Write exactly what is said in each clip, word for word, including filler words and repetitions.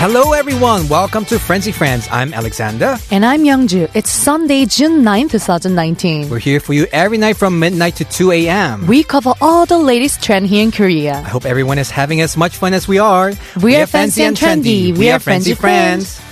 Hello everyone, welcome to Frenzy Friends. I'm Alexander. And I'm Youngju. It's Sunday, June ninth, twenty nineteen. We're here for you every night from midnight to two a.m. We cover all the latest trend here in Korea. I hope everyone is having as much fun as we are. We, we are, are fancy, fancy and trendy. trendy. We, we are, are Frenzy, Frenzy Friends. friends.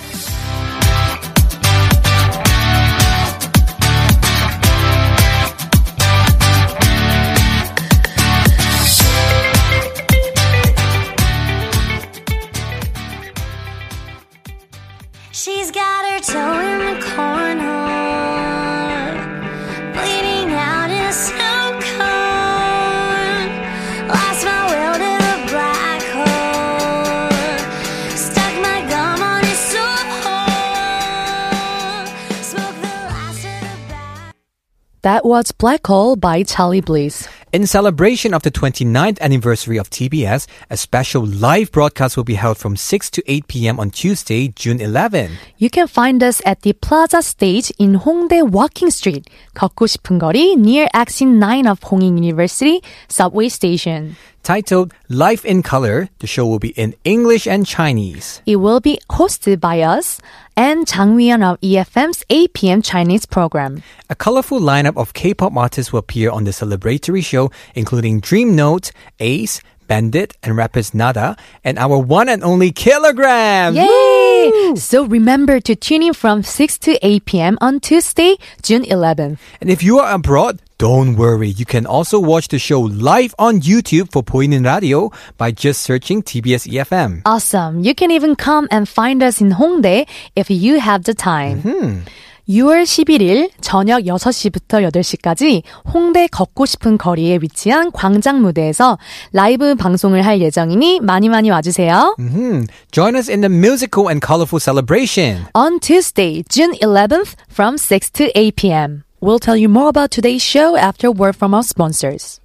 That was Black Hole by Charlie Bliss. In celebration of the twenty-ninth anniversary of T B S, a special live broadcast will be held from six to eight p.m. on Tuesday, June eleventh. You can find us at the Plaza Stage in Hongdae Walking Street, 걷고 싶은 거리 near Exit nine of Honging University Subway Station. Titled Life in Color, the show will be in English and Chinese. It will be hosted by us and Zhang Wehyeon of E F M's eight p.m. Chinese program. A colorful lineup of K-pop artists will appear on the celebratory show, including Dream Note, Ace, Bandit, and rappers Nada, and our one and only Kilogram! Yay! Woo! So remember to tune in from six to eight p.m. on Tuesday, June eleventh. And if you are abroad, don't worry. You can also watch the show live on YouTube for 보이는 라디오 by just searching T B S E F M. Awesome. You can even come and find us in Hongdae if you have the time. Mm-hmm. 유월 십일일 저녁 여섯 시부터 여덟 시까지 홍대 걷고 싶은 거리에 위치한 광장 무대에서 라이브 방송을 할 예정이니 많이 많이 와주세요. Mm-hmm. Join us in the musical and colorful celebration on Tuesday, June eleventh from six to eight p.m. We'll tell you more about today's show after word from our sponsors.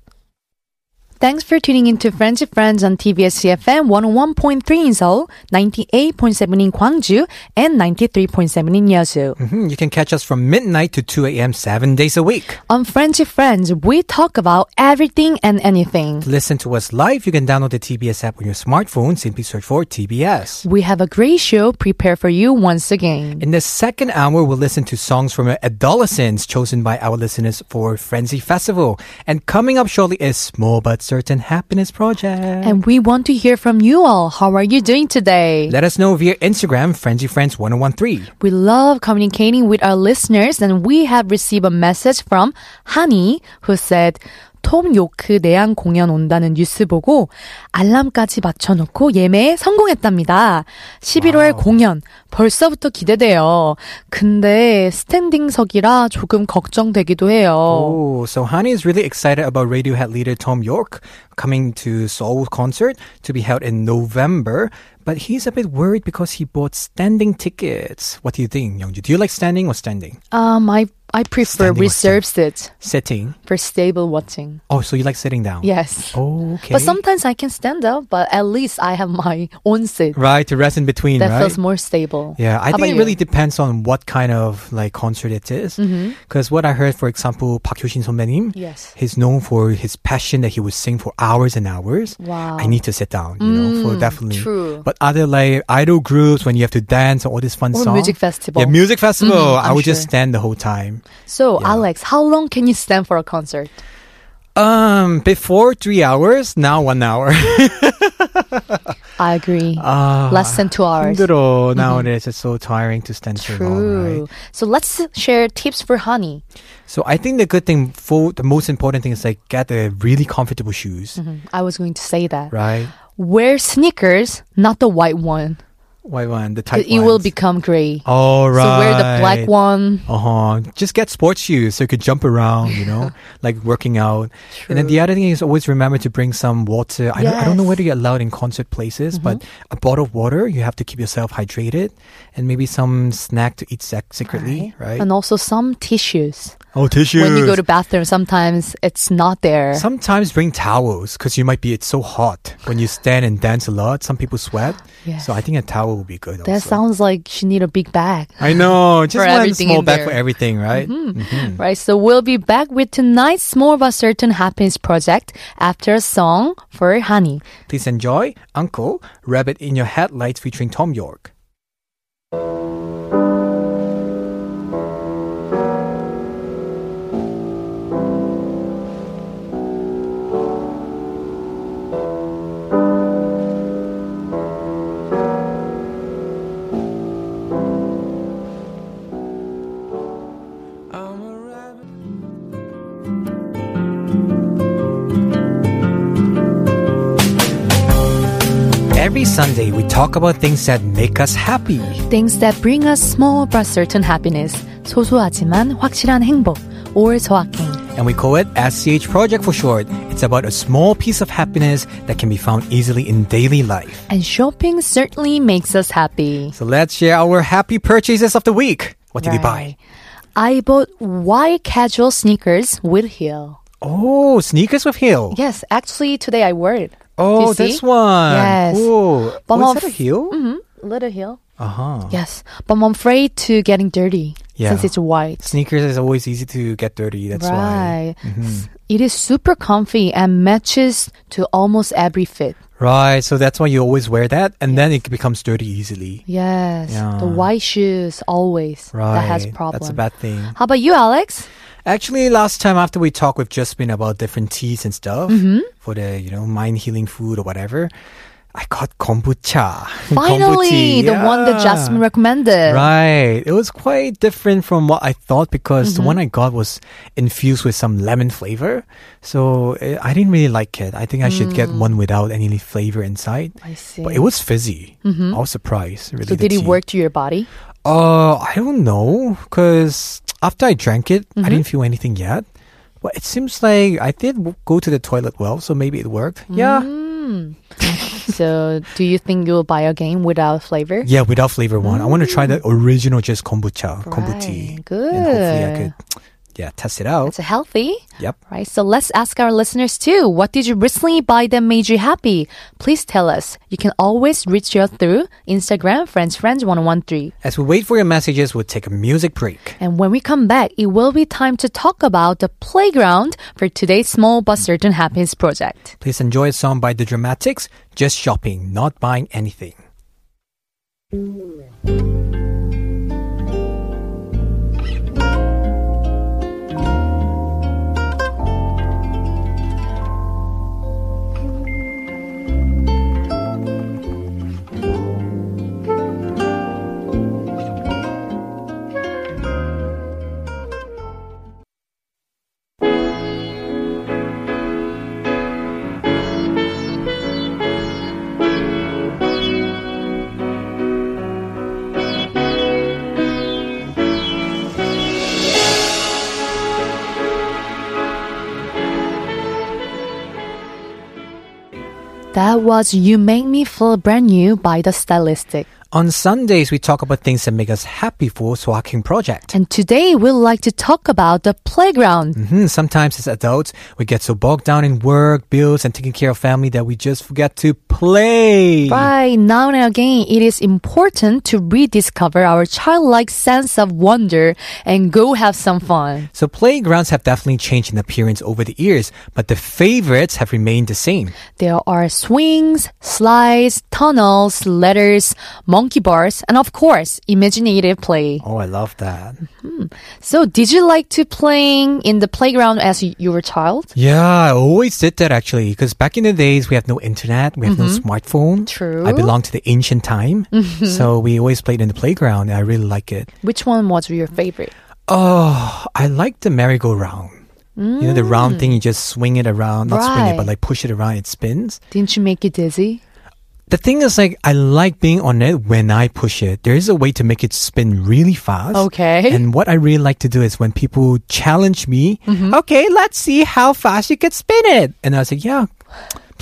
Thanks for tuning in to Frenzy Friends on T B S E F M one oh one point three in Seoul, ninety-eight point seven in Gwangju, and ninety-three point seven in Yeosu. Mm-hmm. You can catch us from midnight to two a.m. seven days a week. On Frenzy Friends, we talk about everything and anything. To listen to us live, you can download the T B S app on your smartphone. Simply search for T B S. We have a great show prepared for you once again. In the second hour, we'll listen to songs from our adolescents chosen by our listeners for Frenzy Festival. And coming up shortly is Small But Certain Certain Happiness Project. And we want to hear from you all. How are you doing today? Let us know via Instagram, Frenzy Friends ten thirteen. We love communicating with our listeners, and we have received a message from Hani, who said, 톰 요크 내한 공연 온다는 뉴스 보고 알람까지 맞춰놓고 예매에 성공했답니다. 십일월 wow. 공연 벌써부터 기대돼요. 근데 스탠딩석이라 조금 걱정되기도 해요. Oh, so Hani is really excited about Radiohead leader Thom Yorke coming to Seoul concert to be held in November. But he's a bit worried because he bought standing tickets. What do you think, Youngju? Do you like standing or standing? Um, I I prefer reserved seat. Sitting for stable watching. Oh, so you like sitting down? Yes. Oh, okay. But sometimes I can stand up, but at least I have my own seat. Right, to rest in between. That right? feels more stable. Yeah, I How think it you? really depends on what kind of like concert it is. Because mm-hmm. what I heard, for example, Park Hyo-shin 선배님, yes, he's known for his passion that he would sing for hours and hours. Wow. I need to sit down, you mm, know, for definitely. True. But other like idol groups when you have to dance and all this fun or songs. Music festival. Yeah, music festival. Mm-hmm, I would sure. just stand the whole time. So, yeah. Alex, how long can you stand for a concert? Um, before three hours, now one hour. I agree. Uh, Less than two hours. 힘들어. Nowadays, mm-hmm. it's so tiring to stand True. so long, right? So let's share tips for Honey. So I think the good thing, for the most important thing is like get the really comfortable shoes. Mm-hmm. I was going to say that. Right. Wear sneakers, not the white one. White one, the tight one. It ones. will become gray. All right. So wear the black one. Uh-huh. Just get sports shoes so you could jump around, you know, like working out. True. And then the other thing is always remember to bring some water. Yes. I, don't, I don't know whether you're allowed in concert places, mm-hmm. but a bottle of water, you have to keep yourself hydrated and maybe some snack to eat sec- secretly, right. right? And also some tissues. Oh, tissues. When you go to bathroom, sometimes it's not there. Sometimes bring towels because you might be, it's so hot. When you stand and dance a lot, some people sweat. Yes. So I think a towel would be good also. That sounds like she need a big bag. I know. Just one small bag there. For everything, right? Mm-hmm. Mm-hmm. Right. So we'll be back with tonight's More But Certain Happiness Project after a song for Honey. Please enjoy Uncle, Rabbit in Your Headlights featuring Thom Yorke. Every Sunday, we talk about things that make us happy. Things that bring us small but certain happiness. 소소하지만 확실한 행복, or 소확행. And we call it S C H Project for short. It's about a small piece of happiness that can be found easily in daily life. And shopping certainly makes us happy. So let's share our happy purchases of the week. What did right. we buy? I bought white casual sneakers with heel. Oh, sneakers with heel. Yes, actually today I wore it. Oh, this one. Yes. Ooh. But was that a heel? Mm-hmm. Little heel. Uh-huh. Yes. But I'm afraid to getting dirty yeah. since it's white. Sneakers is always easy to get dirty. That's right. why. Mm-hmm. It is super comfy and matches to almost every fit. Right. So that's why you always wear that. And yes. then it becomes dirty easily. Yes. Yeah. The white shoes always. Right. That has problem. That's a bad thing. How about you, Alex? Actually, last time after we talked with Jasmine about different teas and stuff mm-hmm. for the, you know, mind healing food or whatever, I got kombucha. Finally, kombucha. the yeah. one that Jasmine recommended. Right. It was quite different from what I thought because mm-hmm. the one I got was infused with some lemon flavor. So it, I didn't really like it. I think I should mm. get one without any flavor inside. I see. But it was fizzy. Mm-hmm. I was surprised. Really, so did it tea. work to your body? Uh, I don't know because after I drank it, mm-hmm. I didn't feel anything yet. But it seems like I did go to the toilet well, so maybe it worked. Mm. Yeah. So do you think you'll buy again without flavor? Yeah, without flavor one. Mm. I want to try the original just kombucha, right. kombucha. Good. And hopefully I could... Yeah, test it out. It's healthy. Yep. Right. So let's ask our listeners too. What did you recently buy that made you happy? Please tell us. You can always reach out through Instagram, Friends Friends one oh one three. As we wait for your messages, we'll take a music break. And when we come back, it will be time to talk about the playground for today's Small But Certain Happiness Project. Please enjoy a song by The Dramatics, Just Shopping, Not Buying Anything. That was You Make Me Feel Brand New by The Stylistics. On Sundays, we talk about things that make us happy for Soaking Project. And today, we'd like to talk about the playground. Mm-hmm. Sometimes as adults, we get so bogged down in work, bills, and taking care of family that we just forget to play. Right. Now and again, it is important to rediscover our childlike sense of wonder and go have some fun. So playgrounds have definitely changed in appearance over the years, but the favorites have remained the same. There are swings, slides, tunnels, ladders, monkeys, monkey bars, and of course, imaginative play. Oh, I love that. Mm-hmm. So, did you like to playing in the playground as you were a child? Yeah, I always did that actually. Because back in the days, we have no internet, we have mm-hmm. no smartphone. True. I belong to the ancient time. Mm-hmm. So, we always played in the playground. And I really like it. Which one was your favorite? Oh, I liked the merry-go-round. Mm. You know, the round thing, you just swing it around. Not right. swing it, but like push it around, it spins. Didn't you make it dizzy? The thing is, like, I like being on it when I push it. There is a way to make it spin really fast. Okay. And what I really like to do is when people challenge me, mm-hmm. okay, let's see how fast you can spin it. And I was like, yeah,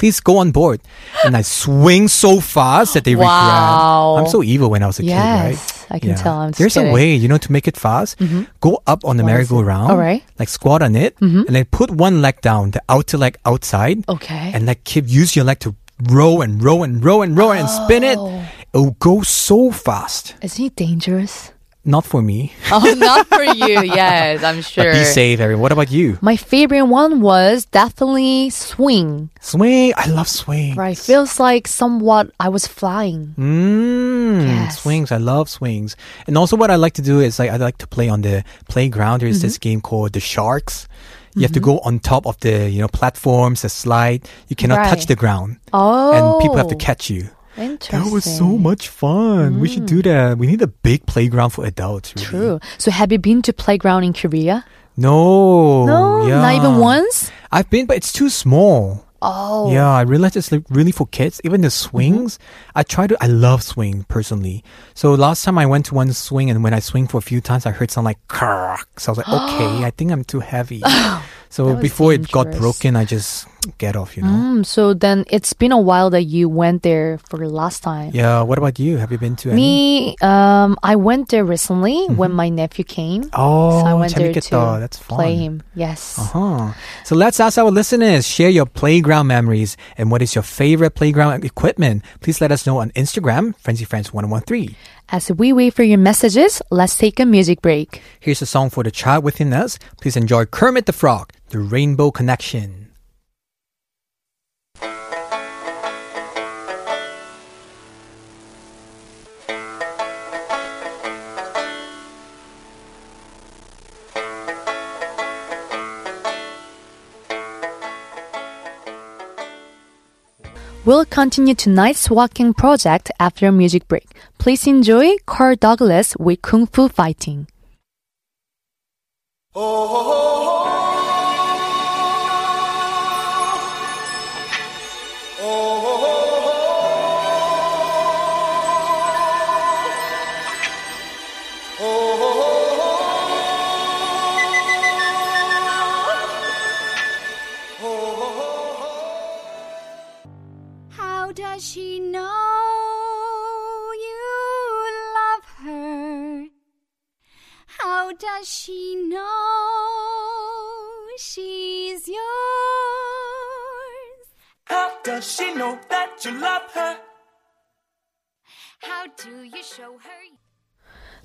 please go on board. And I swing so fast that they wow. regret. I'm so evil when I was a yes, kid, right? I can yeah. tell. I'm just There's kidding. a way, you know, to make it fast. Mm-hmm. Go up on the what merry-go-round. All right. Like squat on it. Mm-hmm. And then put one leg down, the outer leg outside. Okay. And like keep use your leg to row and row and row and row oh. and spin it. It will go so fast. Isn't it dangerous? Not for me. Oh, not for you. Yes, I'm sure. But be safe, everyone. What about you? My favorite one was definitely swing. Swing. I love swings. Right. Feels like somewhat I was flying. Mm, yes. Swings. I love swings. And also what I like to do is like I like to play on the playground. There's mm-hmm. this game called The Sharks. You have to go on top of the, you know, platforms, the slide. You cannot right. touch the ground. Oh. And people have to catch you. Interesting. That was so much fun. Mm. We should do that. We need a big playground for adults. Really. True. So have you been to playground in Korea? No. No? Yeah. Not even once? I've been, but it's too small. Oh. Yeah, I realized it's like really for kids. Even the swings, mm-hmm. I try to, I love swing personally. So last time I went to one swing and when I swing for a few times, I heard sound like, crack. So I was like, okay, I think I'm too heavy. So before dangerous. It got broken, I just get off, you know. Mm, so then it's been a while that you went there for the last time. Yeah, what about you? Have you been to any? Me, um, I went there recently mm-hmm. when my nephew came. Oh, so I went there to That's fun. play him. Yes. Uh-huh. So let's ask our listeners, share your playground memories and what is your favorite playground equipment. Please let us know on Instagram, Frenzy Friends one oh one three. As we wait for your messages, let's take a music break. Here's a song for the child within us. Please enjoy Kermit the Frog, The Rainbow Connection. We'll continue tonight's walking project after a music break. Please enjoy Carl Douglas with Kung Fu Fighting. Oh, oh, oh. She know you love her. How does she know she's yours? How does she know that you love her? How do you show her?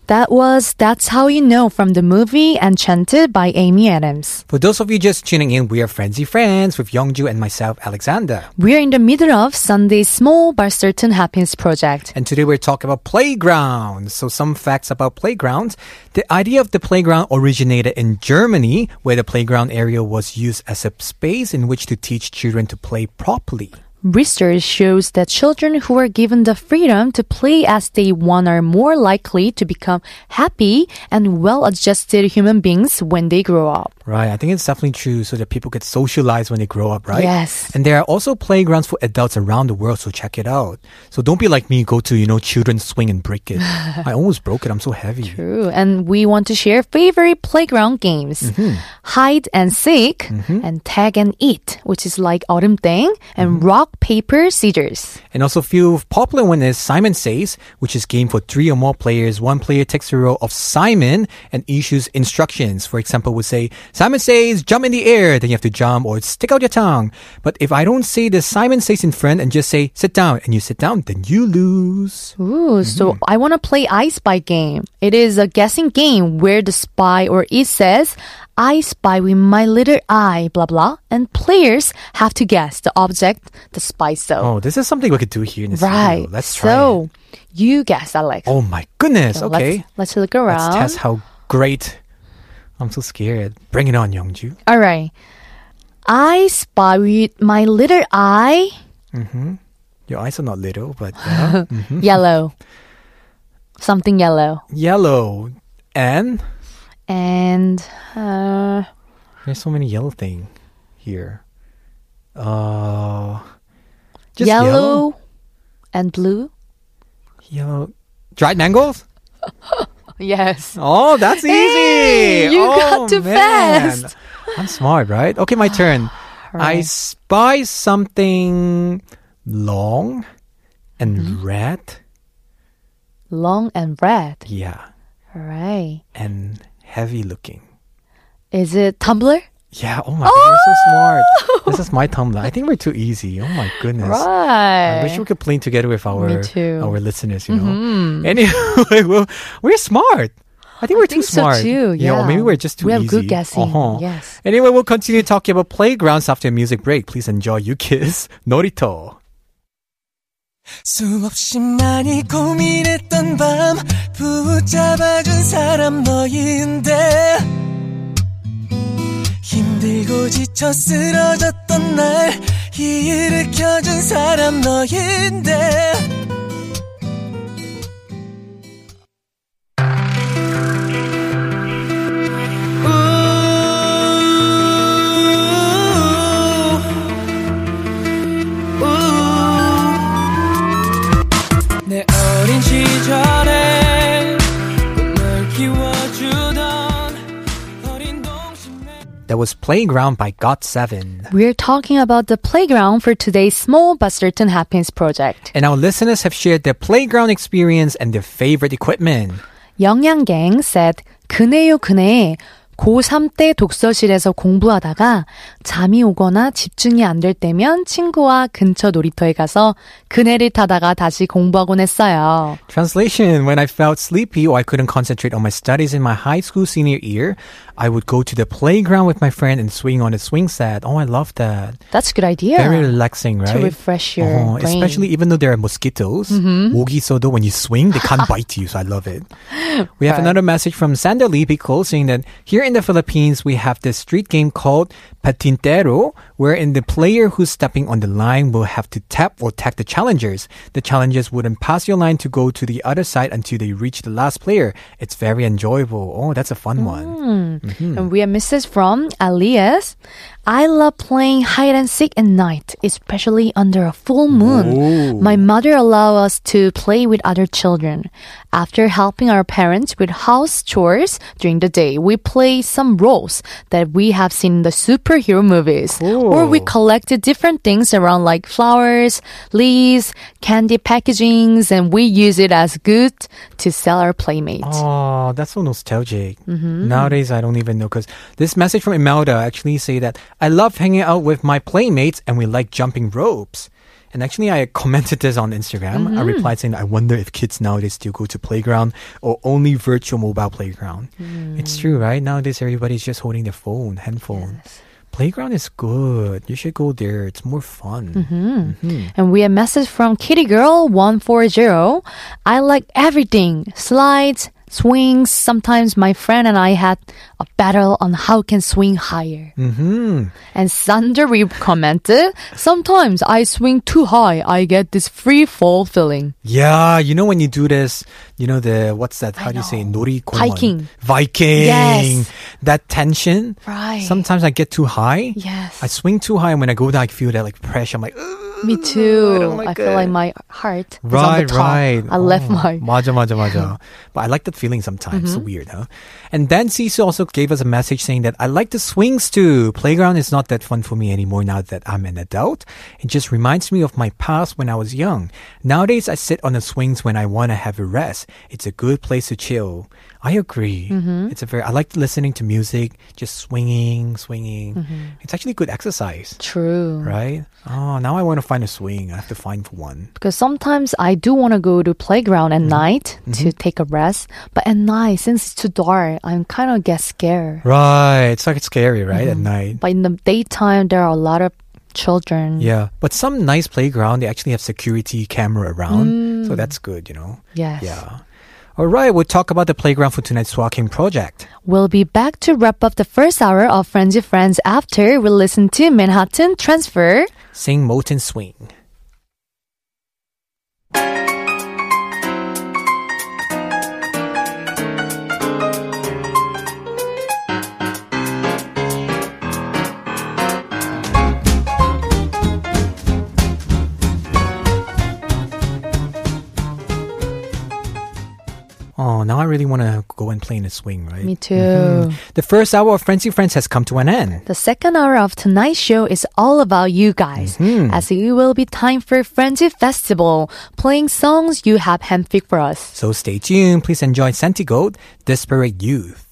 That was That's How You Know from the movie Enchanted by Amy Adams. For those of you just tuning in, we are Frenzy Friends with Youngju and myself, Alexander. We are in the middle of Sunday's Small But Certain Happiness Project. And today we're talking about playgrounds. So some facts about playgrounds. The idea of the playground originated in Germany, where the playground area was used as a space in which to teach children to play properly. Research shows that children who are given the freedom to play as they want are more likely to become happy and well-adjusted human beings when they grow up. Right, I think it's definitely true so that people get socialized when they grow up, right? Yes. And there are also playgrounds for adults around the world, so check it out. So don't be like me, go to, you know, children's swing and break it. I almost broke it, I'm so heavy. True, and we want to share favorite playground games. Mm-hmm. Hide and seek, mm-hmm. and tag and eat, which is like 얼음땡, and mm-hmm. rock, paper, scissors. And also a few popular one is Simon Says, which is game for three or more players. One player takes the role of Simon and issues instructions. For example, we'll say, Simon says, jump in the air. Then you have to jump or stick out your tongue. But if I don't say the Simon says in front and just say, sit down, and you sit down, then you lose. Ooh, mm-hmm. So I want to play I Spy game. It is a guessing game where the spy or it says, I spy with my little eye, blah, blah. And players have to guess the object the spy saw. Oh, this is something we could do here in this right. video. Let's try so, it. You guess, Alex. Oh, my goodness. So okay. Let's, let's look around. Let's test how great... I'm so scared. Bring it on, Youngju. All right. I spy with my little eye. Mm-hmm. Your eyes are not little, but... Yeah. Mm-hmm. Yellow. Something yellow. Yellow. And? And... Uh, There's so many yellow things here. Uh, just yellow, yellow and blue. Yellow. Dried mangoes? Yes. Oh, that's easy. Hey, you oh, got to man. fast. I'm smart, right? Okay, my turn. Correct. I spy something long and mm-hmm. red. Long and red? Yeah. All right. And heavy looking. Is it Tumblr? Yeah, oh my god, oh! You're so smart. This is my Tumblr. I think we're too easy. Oh my goodness. Right. I wish we could play together with our our listeners, you mm-hmm. know. Anyway, well, we're smart. I think I we're think too so smart. Too, yeah. You know, maybe we're just too we easy. We have good guessing. Uh-huh. Yes. Anyway, we'll continue talking about playgrounds after a music break. Please enjoy 유퀴즈 놀이터. 수없이 많이 고민했던 밤 붙잡아준 사람 너인데 힘들고 지쳐 쓰러졌던 날 일으켜준 사람 너인데 That was Playground by got seven. We're talking about the playground for today's Small But Certain Happiness project. And our listeners have shared their playground experience and their favorite equipment. 영양갱 said, 그네요 그네. 고삼 때 독서실에서 공부하다가 잠이 오거나 집중이 안 될 때면 친구와 근처 놀이터에 가서 그네를 타다가 다시 공부하곤 했어요. Translation, when I felt sleepy or I couldn't concentrate on my studies in my high school senior year, I would go to the playground with my friend and swing on a swing set. Oh, I love that. That's a good idea. Very relaxing, right? To refresh your uh-huh. brain. Especially even though there are mosquitoes. Mm-hmm. 모기 있어도 when you swing, they can't bite you, so I love it. We have right. another message from Sander Lee Pico saying that here in the Philippines, we have this street game called Patintero, wherein the player who's stepping on the line will have to tap or tag the challengers. The challengers wouldn't pass your line to go to the other side until they reach the last player. It's very enjoyable. Oh, that's a fun mm. one. Mm-hmm. And we have Missus from Elias. I love playing hide and seek at night, especially under a full moon. Ooh. My mother allowed us to play with other children. After helping our parents with house chores during the day, we play some roles that we have seen in the superhero movies. Cool. Or we collected different things around like flowers, leaves, candy packagings, and we use it as good to sell our playmates. Oh, that's so nostalgic. Mm-hmm. Nowadays, I don't even know because this message from Imelda actually say that I love hanging out with my playmates and we like jumping ropes. And actually, I commented this on Instagram. Mm-hmm. I replied saying, I wonder if kids nowadays still go to playground or only virtual mobile playground. Mm. It's true, right? Nowadays, everybody's just holding their phone, handphone. Yes. Playground is good. You should go there. It's more fun. Mm-hmm. Mm-hmm. And we have a message from Kitty Girl one forty. I like everything. Slides, swings. Sometimes my friend and I had a battle on how can swing higher. Mm-hmm. And Sander commented, sometimes I swing too high. I get this free fall feeling. Yeah, you know when you do this, you know the, what's that? How I do know. You say? 놀이공원. Viking. Viking. Yes. That tension. Right. Sometimes I get too high. Yes. I swing too high and when I go down, I feel that like pressure. I'm like, ugh. Me too. I, don't like I feel it. Like my heart is right, on the top. Right. I oh, left my... 맞아, 맞아, 맞아. But I like that feeling sometimes. Mm-hmm. So weird, huh? And then Sisu also gave us a message saying that I like the swings too. Playground is not that fun for me anymore now that I'm an adult. It just reminds me of my past when I was young. Nowadays, I sit on the swings when I want to have a rest. It's a good place to chill. I agree. Mm-hmm. It's a very. I like listening to music, just swinging, swinging. Mm-hmm. It's actually good exercise. True. Right? Oh, now I want to find a swing. I have to find one. Because sometimes I do want to go to playground at mm-hmm. night mm-hmm. to take a rest. But at night, since it's too dark, I'm kind of get scared. Right. It's like it's scary, right? Mm-hmm. At night. But in the daytime, there are a lot of children. Yeah, but some nice playground, they actually have security camera around. Mm. So that's good, you know? Yes. Yeah. All right, we'll talk about the playground for tonight's Swahking project. We'll be back to wrap up the first hour of Frenzy Friends after we listen to Manhattan Transfer. Sing Mountain Swing. now I really want to go and play in a swing, right? Me too. Mm-hmm. The first hour of Frenzy Friends has come to an end. The second hour of tonight's show is all about you guys, mm-hmm. as it will be time for Frenzy Festival, playing songs you have handpicked for us. So stay tuned. Please enjoy Santigold, Desperate Youth.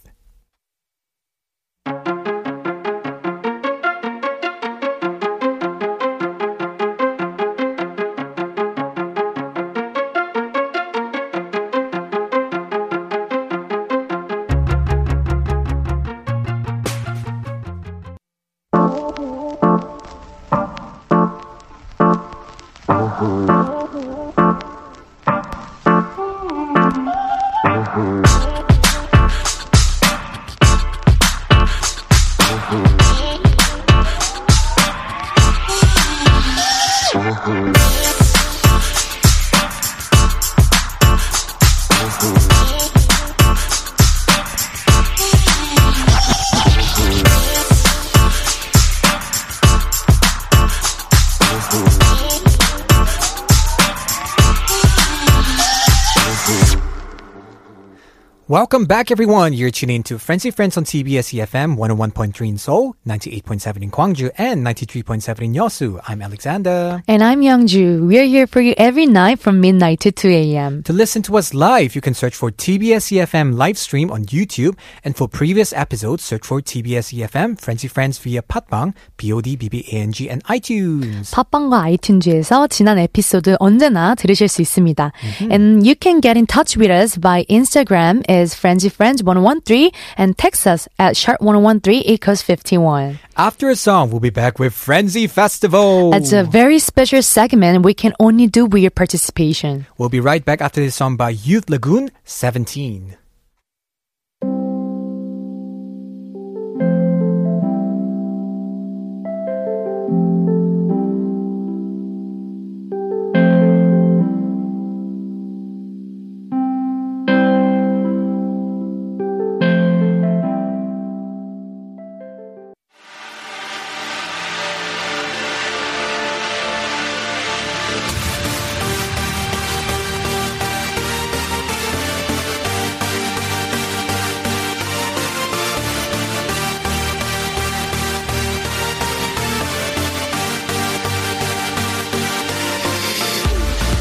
Welcome back, everyone. You're tuning in to Frenzy Friends on T B S E F M one oh one point three in Seoul, ninety-eight point seven in Gwangju, and ninety-three point seven in Yeosu. I'm Alexander. And I'm Youngju. We're here for you every night from midnight to two a.m. To listen to us live, you can search for T B S E F M live stream on YouTube. And for previous episodes, search for T B S E F M Frenzy Friends via Podbbang, B O D B B A N G, and iTunes. Podbbang과 iTunes에서 지난 에피소드 언제나 들으실 수 있습니다. Mm-hmm. And you can get in touch with us by Instagram at Frenzy Friends one oh one point three and text us at sharp one oh one point three eight coast fifty-one. After a song, we'll be back with Frenzy Festival. It's a very special segment we can only do with your participation. We'll be right back after this song by Youth Lagoon, seventeen.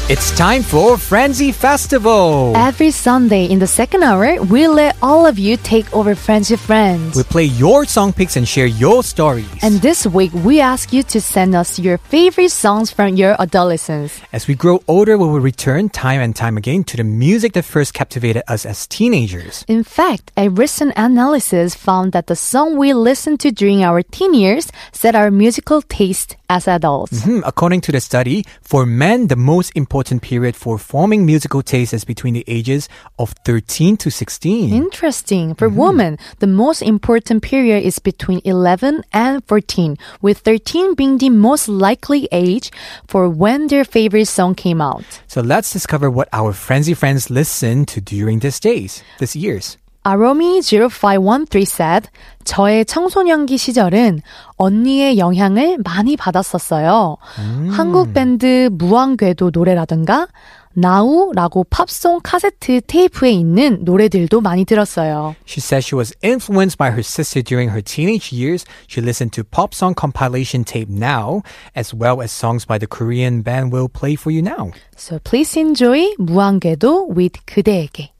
It's time for Frenzy Festival! Every Sunday in the second hour, we let all of you take over Frenzy Friends. We play your song picks and share your stories. And this week, we ask you to send us your favorite songs from your adolescence. As we grow older, we will return time and time again to the music that first captivated us as teenagers. In fact, a recent analysis found that the song we listened to during our teen years set our musical taste as adults. Mm-hmm. According to the study, for men, the most important period for forming musical taste is between the ages of thirteen to sixteen. Interesting. For mm-hmm. women, the most important period is between eleven and fourteen, with thirteen being the most likely age for when their favorite song came out. So let's discover what our Frenzy Friends listened to during this days, this year's. 아로미 공오일삼 said, 저의 청소년기 시절은 언니의 영향을 많이 받았었어요. 음. 한국 밴드 무한궤도 노래라든가 나우라고 팝송 카세트 테이프에 있는 노래들도 많이 들었어요. She said she was influenced by her sister during her teenage years. She listened to pop song compilation tape Now, as well as songs by the Korean band We'll Play For You Now. So please enjoy 무한궤도 with 그대에게.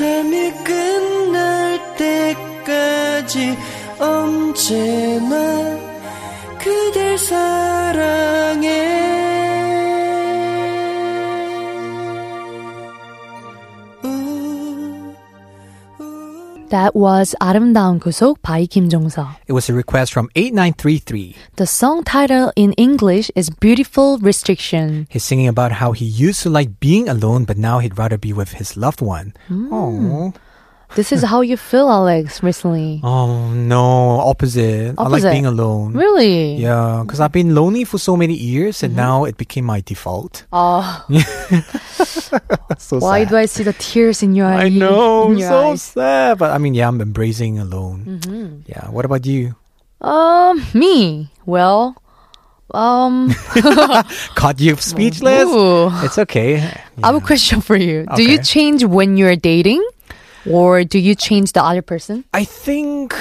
삶이 끝날 때까지 언제나 그댈 사랑해. That was 아름다운 구속 by 김종서. It was a request from eight nine three three. The song title in English is Beautiful Restriction. He's singing about how he used to like being alone, but now he'd rather be with his loved one. Mm. This is how you feel, Alex, recently. Oh, no, opposite. opposite. I like being alone. Really? Yeah, because I've been lonely for so many years and mm-hmm. now it became my default. Oh. So Why sad. do I see the tears in your eyes? I know, I'm so eyes. sad. But I mean, yeah, I'm embracing alone. Mm-hmm. Yeah, what about you? Um, me? Well... Um, Caught you speechless? Ooh. It's okay. Yeah. I have a question for you. Okay. Do you change when you're dating? Or do you change the other person? I think...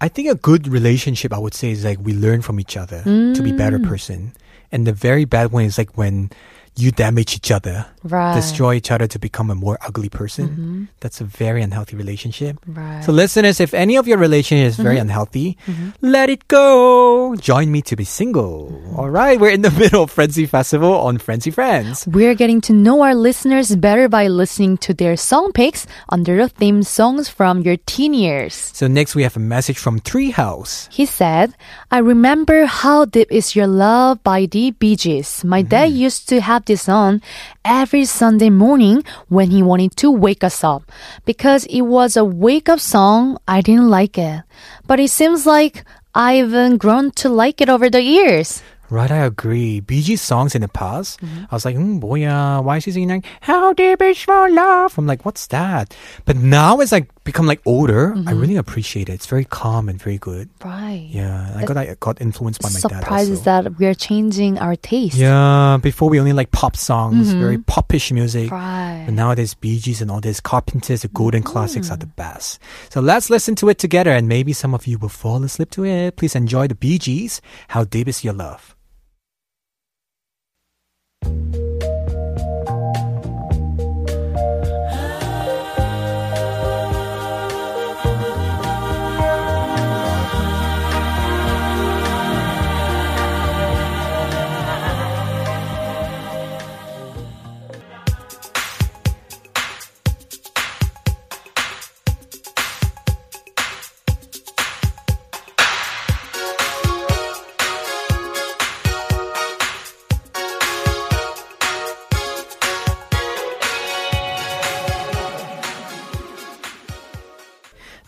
I think a good relationship, I would say, is like we learn from each other mm. to be a better person. And the very bad one is like when you damage each other. Right. Destroy each other to become a more ugly person. Mm-hmm. That's a very unhealthy relationship. Right. So listeners, if any of your relationship is mm-hmm. very unhealthy, mm-hmm. let it go. Join me to be single. Mm-hmm. All right. We're in the middle of Frenzy Festival on Frenzy Friends. We're getting to know our listeners better by listening to their song picks under the theme songs from your teen years. So next we have a message from Treehouse. He said, I remember How Deep Is Your Love by the Bee Gees. My mm-hmm. dad used to have this on every Sunday morning when he wanted to wake us up. Because it was a wake-up song, I didn't like it. But it seems like I've grown to like it over the years. Right, I agree. Bee Gees songs in the past, mm-hmm. I was like, mm, boya, why is she singing like, How Deep Is Your Love? I'm like, what's that? But now it's like become like older. Mm-hmm. I really appreciate it. It's very calm and very good. Right. Yeah, I got, I got influenced by my dad also. Surprises that we are changing our taste. Yeah, before we only like pop songs, mm-hmm. very popish music. Right. But nowadays, Bee Gees and all these Carpenters, the golden mm-hmm. classics are the best. So let's listen to it together and maybe some of you will fall asleep to it. Please enjoy the Bee Gees, How Deep Is Your Love.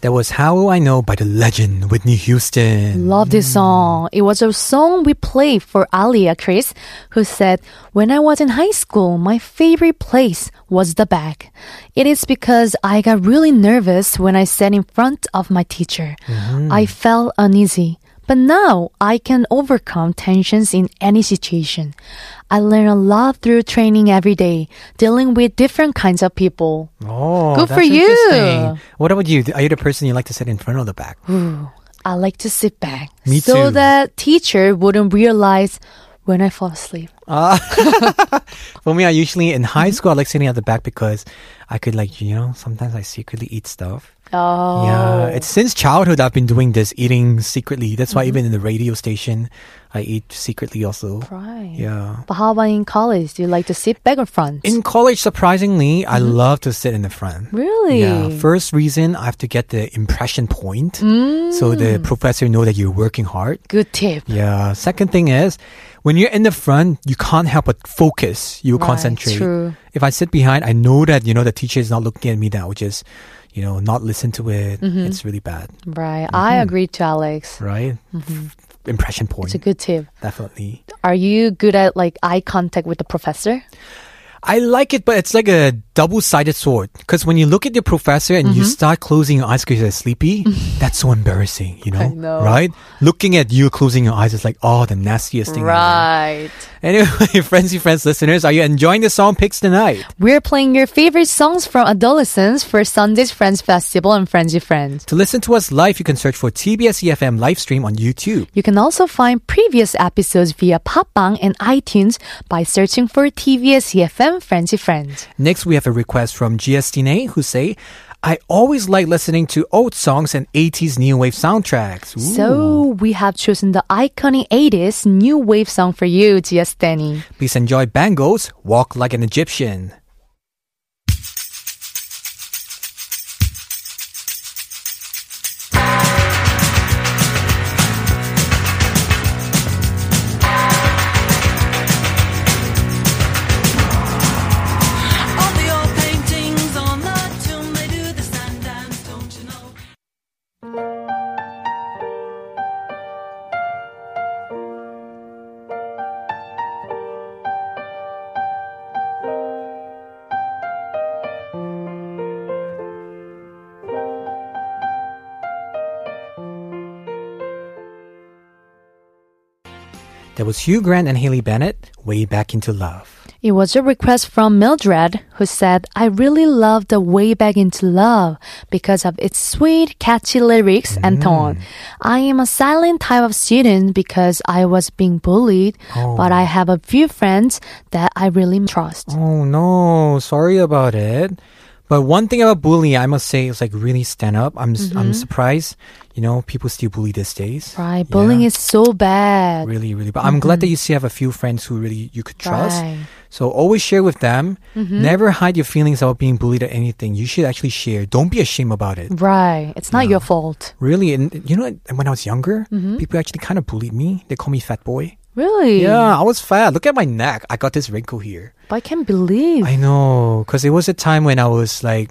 That was How I Know by the legend Whitney Houston. Love this song. It was a song we played for Alia Chris, who said, when I was in high school, my favorite place was the back. It is because I got really nervous when I sat in front of my teacher. Mm-hmm. I felt uneasy. But now I can overcome tensions in any situation. I learn a lot through training every day, dealing with different kinds of people. Oh, good for you. What about you? Are you the person you like to sit in front of the back? Ooh, I like to sit back. Me too. So that teacher wouldn't realize when I fall asleep. Uh, for me, I usually in high school, I like sitting at the back because I could like, you know, sometimes I secretly eat stuff. Oh. Yeah, it's since childhood I've been doing this, eating secretly. That's mm-hmm. why even in the radio station, I eat secretly also. Right. Yeah. But how about in college? Do you like to sit back or front? In college, surprisingly, mm-hmm. I love to sit in the front. Really? Yeah. First reason, I have to get the impression point. Mm. So the professor know that you're working hard. Good tip. Yeah. Second thing is, when you're in the front, you can't help but focus. You right, concentrate. True. If I sit behind, I know that, you know, the teacher is not looking at me now, which is... You know, not listen to it. Mm-hmm. It's really bad. Right. Mm-hmm. I agree to Alex. Right. Mm-hmm. Impression point. It's a good tip. Definitely. Are you good at like eye contact with the professor? I like it, but it's like a double-sided sword. Because when you look at your professor and mm-hmm. you start closing your eyes because you're sleepy, that's so embarrassing, you know? I know. Right? Looking at you closing your eyes is like, oh, the nastiest thing. Right. Anyway, Frenzy Friends listeners, are you enjoying the song picks tonight? We're playing your favorite songs from adolescence for Sunday's Friends Festival and Frenzy Friends. To listen to us live, you can search for T B S E F M live stream on YouTube. You can also find previous episodes via Podbbang and iTunes by searching for T B S E F M Frenzy Friends. Next, we have a request from G S T N A who say, I always like listening to old songs and eighties new wave soundtracks. Ooh. So we have chosen the iconic eighties new wave song for you, G S T N A. Please enjoy Bango's Walk Like an Egyptian. That was Hugh Grant and Haley Bennett, Way Back Into Love. It was a request from Mildred, who said, I really love the Way Back Into Love because of its sweet, catchy lyrics mm. and tone. I am a silent type of student because I was being bullied, oh. but I have a few friends that I really trust. Oh no, sorry about it. But one thing about bullying, I must say, is like really stand up. I'm mm-hmm. I'm surprised, you know, people still bully these days. Right, bullying yeah. is so bad. Really, really bad. Mm-hmm. I'm glad that you still have a few friends who really you could trust. Right. So always share with them. Mm-hmm. Never hide your feelings about being bullied or anything. You should actually share. Don't be ashamed about it. Right, it's not yeah. your fault. Really, and you know, when I was younger, mm-hmm. people actually kind of bullied me. They called me fat boy. Really? Yeah, I was fat. Look at my neck. I got this wrinkle here. But I can't believe. I know. Because it was a time when I was like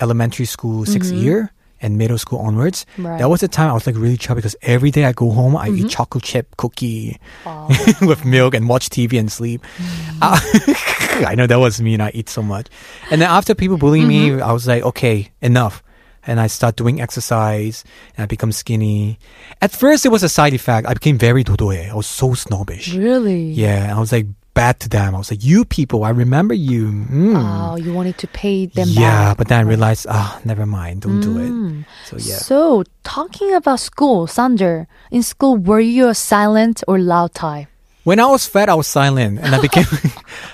elementary school, sixth mm-hmm. year, and middle school onwards. Right. That was the time I was like really chubby because every day I go home, I mm-hmm. eat chocolate chip cookie wow. with milk and watch T V and sleep. Mm-hmm. I, I know that was me and I eat so much. And then after people bullying mm-hmm. me, I was like, okay, enough. And I start doing exercise, and I become skinny. At first, it was a side effect. I became very 도도해. I was so snobbish. Really? Yeah. I was like bad to them. I was like, you people, I remember you. Mm. Oh, you wanted to pay them yeah, back. Yeah, but then I realized, ah, oh, never mind. Don't mm. do it. So, yeah. So, talking about school, Sander, in school, were you a silent or loud type? When I was fat, I was silent, and I became,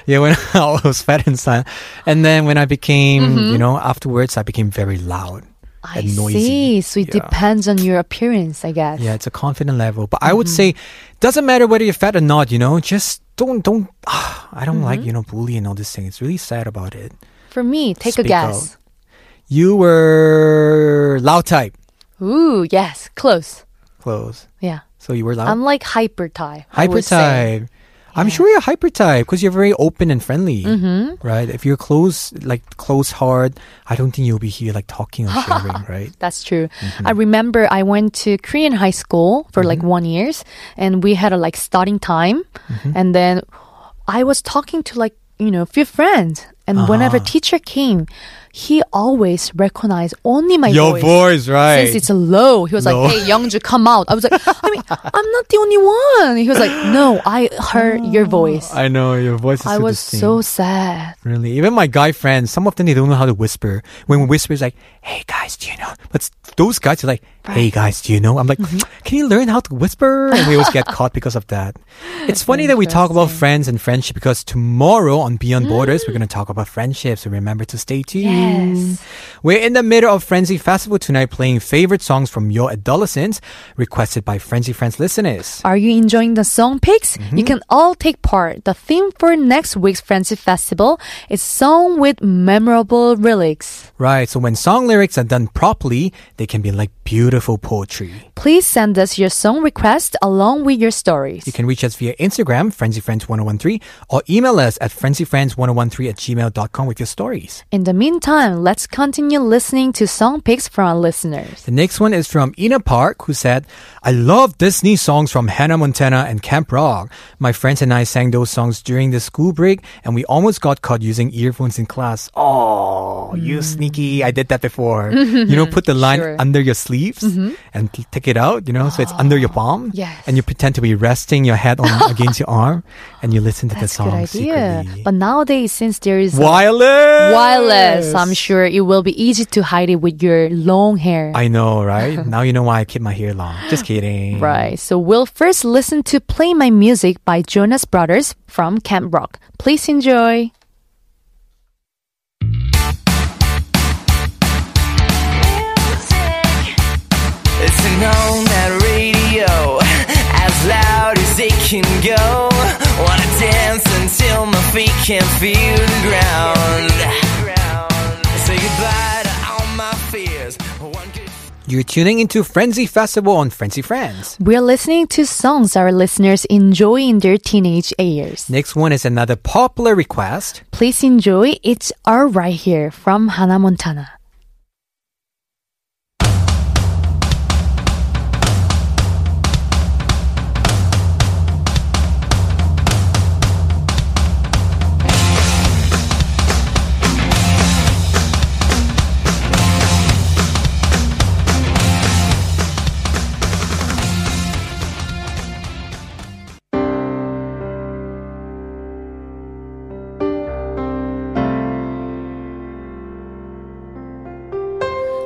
yeah, when I was fat and silent. And then when I became, mm-hmm. you know, afterwards, I became very loud. I see. So it yeah. depends on your appearance, I guess. Yeah, it's a confident level. But mm-hmm. I would say, doesn't matter whether you're fat or not, you know, just don't, don't, ah, I don't mm-hmm. like, you know, bullying and all this thing. It's really sad about it. For me, take Speak a guess. Out. You were loud type. Ooh, yes. Close. Close. Yeah. So you were loud? I'm like hyper type. Hyper type. Yeah. I'm sure you're a hyper type because you're very open and friendly, mm-hmm. right? If you're close, like close heart, I don't think you'll be here like talking or sharing, right? That's true. Mm-hmm. I remember I went to Korean high school for mm-hmm. like one year and we had a like starting time mm-hmm. and then I was talking to like, you know, few friends and uh-huh. whenever teacher came, he always recognized only my Your voice. Your voice, right. Since it's low. He was low. Like, hey, Youngju, come out. I was like, I mean, I'm not the only one. He was like, no, I heard oh, your voice. I know, your voice is I so I was distinct. So sad. Really. Even my guy friends, some of them, they don't know how to whisper. When we whisper, it's like, hey, guys, do you know? But those guys are like, hey, guys, do you know? I'm like, mm-hmm. can you learn how to whisper? And we always get caught because of that. It's That's funny that we talk about friends and friendship because tomorrow on Beyond mm. Borders, we're going to talk about friendships. So remember to stay tuned. Yeah. Yes. We're in the middle of Frenzy Festival tonight playing favorite songs from your adolescence requested by Frenzy Friends listeners. Are you enjoying the song picks? Mm-hmm. You can all take part. The theme for next week's Frenzy Festival is song with memorable lyrics. Right, so when song lyrics are done properly, they can be like beautiful poetry. Please send us your song request along with your stories. You can reach us via Instagram, frenzy friends one oh one three, or email us at frenzy friends one oh one three at gmail dot com with your stories. In the meantime, Time. Let's continue listening to song picks from our listeners. The next one is from Ina Park, who said, I love Disney songs from Hannah Montana and Camp Rock. My friends and I sang those songs during the school break, and we almost got caught using earphones in class. Oh, mm. you sneaky. I did that before. You know, put the line sure. under your sleeves mm-hmm. and take it out, you know, oh. so it's under your palm. Yes. And you pretend to be resting your head on against your arm, and you listen to That's the song secretly. But nowadays, since there is wireless, wireless. I'm sure it will be easy to hide it with your long hair. I know, right? Now you know why I keep my hair long. Just kidding. Right. So we'll first listen to Play My Music by Jonas Brothers from Camp Rock. Please enjoy. It's on that radio, as loud as it can go. Wanna dance until my feet can't feel the ground. You're tuning into Frenzy Festival on Frenzy Friends. We're listening to songs our listeners enjoy in their teenage years. Next one is another popular request. Please enjoy It's All Right Here from Hannah Montana.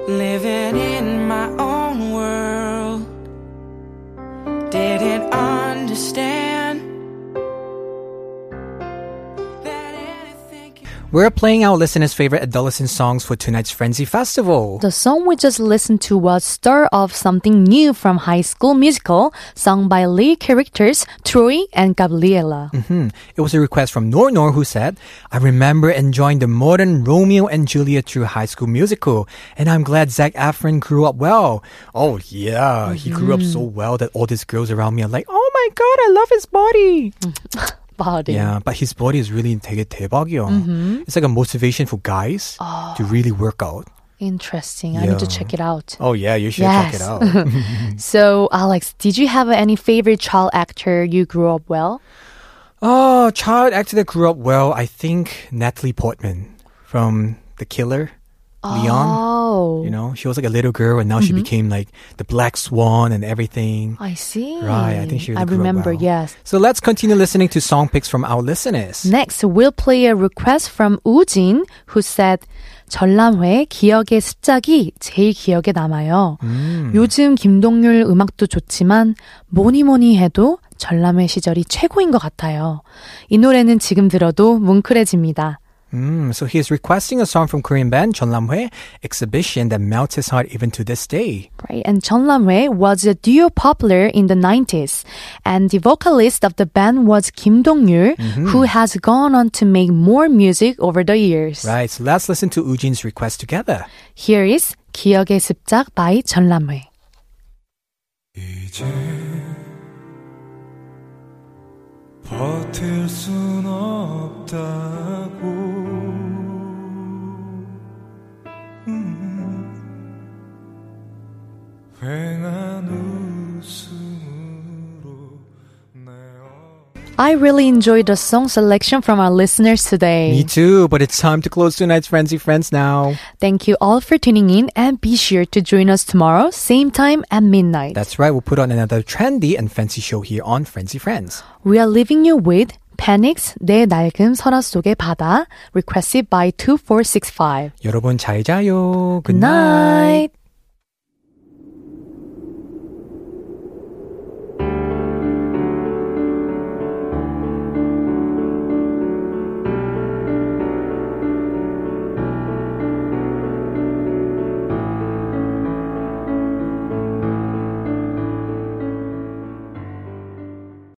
Living in my own world, didn't understand that anything. We're playing our listeners' favorite adolescent songs for tonight's Frenzy Festival. The song we just listened to was Stir of Something New from High School Musical, sung by lead characters Troy and Gabriella. Mm-hmm. It was a request from Nor Nor, who said, I remember enjoying the modern Romeo and Juliet through High School Musical, and I'm glad Zac Efron grew up well. Oh, yeah. Mm-hmm. He grew up so well that all these girls around me are like, oh my God, I love his body. body. Yeah, but his body is really 되게 대박이요. Mm-hmm. It's like a motivation for guys oh. to really work out. Interesting. Yeah. I need to check it out. Oh, yeah, you should yes. check it out. So, Alex, did you have any favorite child actor you grew up well? Oh, child actor that grew up well, I think Natalie Portman from The Killer, oh. Leon. You know, she was like a little girl and now mm-hmm. she became like the Black Swan and everything. I see. Right, I think she really I grew remember, up well. Yes. So let's continue listening to song picks from our listeners. Next, we'll play a request from Woojin, who said, 전람회 기억의 습작이 제일 기억에 남아요. 음. 요즘 김동률 음악도 좋지만 뭐니 뭐니 해도 전람회 시절이 최고인 것 같아요. 이 노래는 지금 들어도 뭉클해집니다. Mm, so he is requesting a song from Korean band 전람회, Exhibition, that melts his heart even to this day. Right, and 전람회 was a duo popular in the nineties. And the vocalist of the band was 김동률, mm-hmm. who has gone on to make more music over the years. Right, so let's listen to Woojin's request together. Here is 기억의 습작 by 전람회. 이제 버틸 순 없다고 음, 휑한 웃음으로 내 I really enjoyed the song selection from our listeners today. Me too, but it's time to close tonight's Frenzy Friends now. Thank you all for tuning in and be sure to join us tomorrow, same time at midnight. That's right, we'll put on another trendy and fancy show here on Frenzy Friends. We are leaving you with Panic's 내 낡은 서랍 속의 바다, requested by two four six five. 여러분 잘 자요. Good night.